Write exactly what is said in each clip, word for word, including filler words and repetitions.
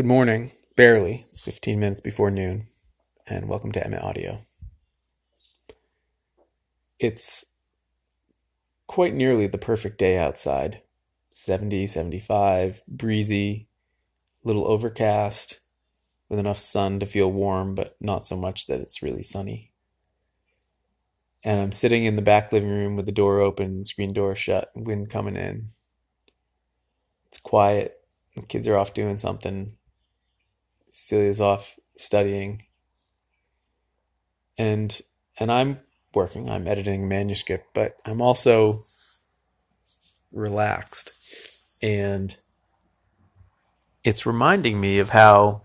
Good morning. Barely. It's fifteen minutes before noon. And welcome to Emmett Audio. It's quite nearly the perfect day outside. seventy, seventy-five, breezy, little overcast, with enough sun to feel warm, but not so much that it's really sunny. And I'm sitting in the back living room with the door open, screen door shut, wind coming in. It's quiet. The kids are off doing something. Celia's off studying. And and I'm working. I'm editing a manuscript, but I'm also relaxed. And it's reminding me of how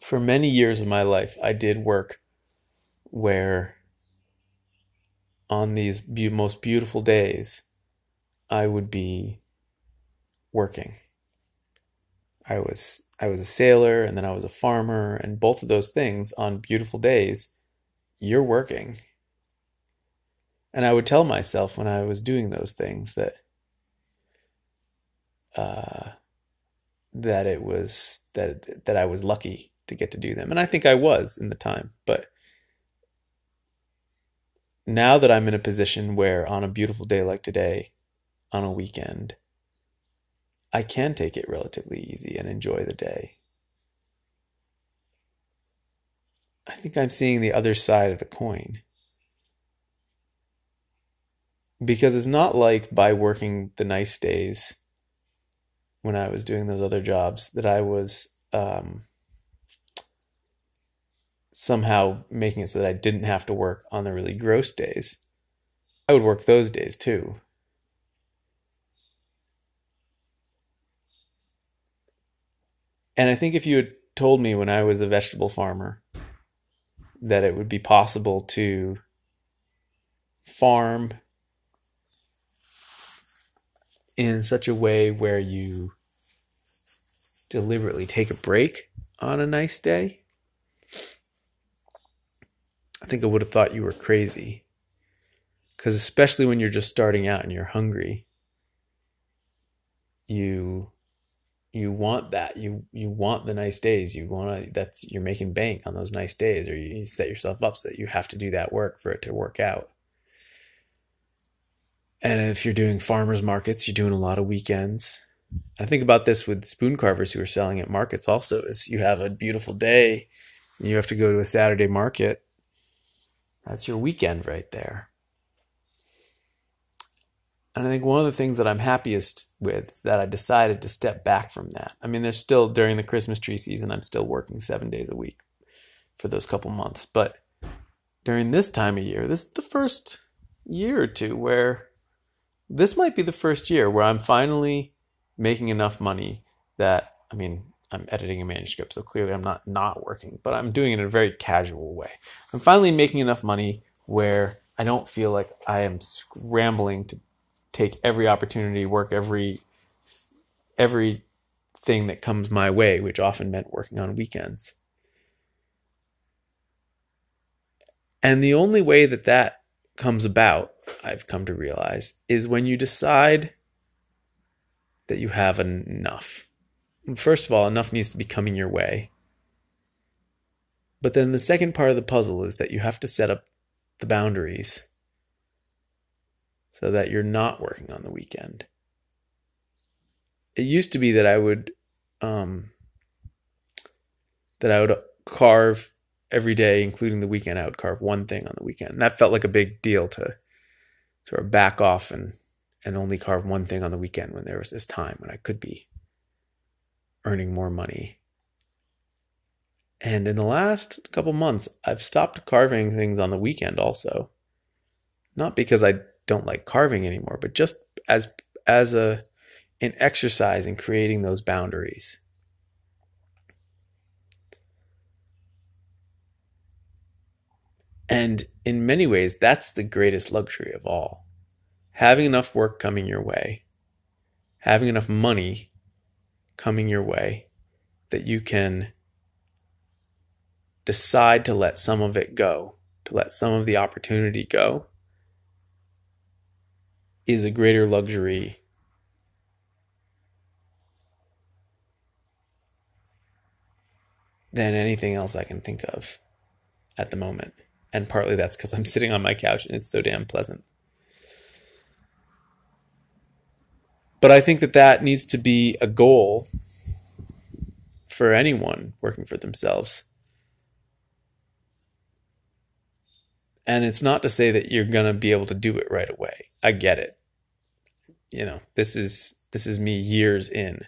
for many years of my life, I did work where on these be- most beautiful days, I would be working. I was I was a sailor, and then I was a farmer, and both of those things on beautiful days, you're working. And I would tell myself when I was doing those things that uh, that it was that that I was lucky to get to do them, and I think I was in the time. But now that I'm in a position where on a beautiful day like today, on a weekend, I can take it relatively easy and enjoy the day. I think I'm seeing the other side of the coin. Because it's not like by working the nice days when I was doing those other jobs that I was um, somehow making it so that I didn't have to work on the really gross days. I would work those days too. And I think if you had told me when I was a vegetable farmer that it would be possible to farm in such a way where you deliberately take a break on a nice day, I think I would have thought you were crazy. Because especially when you're just starting out and you're hungry, you... You want that. You you want the nice days. You want to, that's, you're making bank on those nice days, or you, you set yourself up so that you have to do that work for it to work out. And if you're doing farmers markets, you're doing a lot of weekends. I think about this with spoon carvers who are selling at markets also, is you have a beautiful day and you have to go to a Saturday market. That's your weekend right there. And I think one of the things that I'm happiest with is that I decided to step back from that. I mean, there's still, during the Christmas tree season, I'm still working seven days a week for those couple months. But during this time of year, this is the first year or two where, this might be the first year where I'm finally making enough money that, I mean, I'm editing a manuscript, so clearly I'm not not working, but I'm doing it in a very casual way. I'm finally making enough money where I don't feel like I am scrambling to take every opportunity, work every every thing that comes my way, which often meant working on weekends. And the only way that that comes about, I've come to realize, is when you decide that you have enough. First of all, enough needs to be coming your way. But then the second part of the puzzle is that you have to set up the boundaries so that you're not working on the weekend. It used to be that I would, um, that I would carve every day, including the weekend. I would carve one thing on the weekend, and that felt like a big deal to sort of back off and and only carve one thing on the weekend when there was this time when I could be earning more money. And in the last couple months, I've stopped carving things on the weekend also, not because I don't like carving anymore, but just as as a an exercise in creating those boundaries. And in many ways, that's the greatest luxury of all. Having enough work coming your way, having enough money coming your way, that you can decide to let some of it go, to let some of the opportunity go, is a greater luxury than anything else I can think of at the moment. And partly that's because I'm sitting on my couch and it's so damn pleasant. But I think that that needs to be a goal for anyone working for themselves. And it's not to say that you're going to be able to do it right away. I get it. You know, this is this is me years in.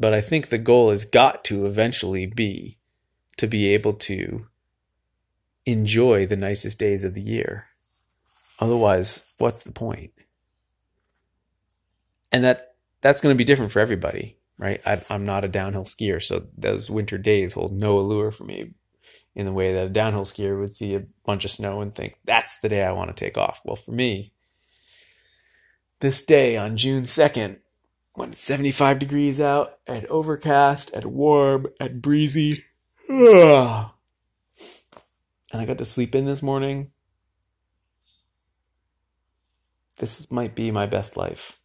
But I think the goal has got to eventually be to be able to enjoy the nicest days of the year. Otherwise, what's the point? And that that's going to be different for everybody, right? I, I'm not a downhill skier, so those winter days hold no allure for me in the way that a downhill skier would see a bunch of snow and think, that's the day I want to take off. Well, for me, this day on June second, when it's seventy-five degrees out, and overcast, and warm, and breezy. Ugh. And I got to sleep in this morning. This might be my best life.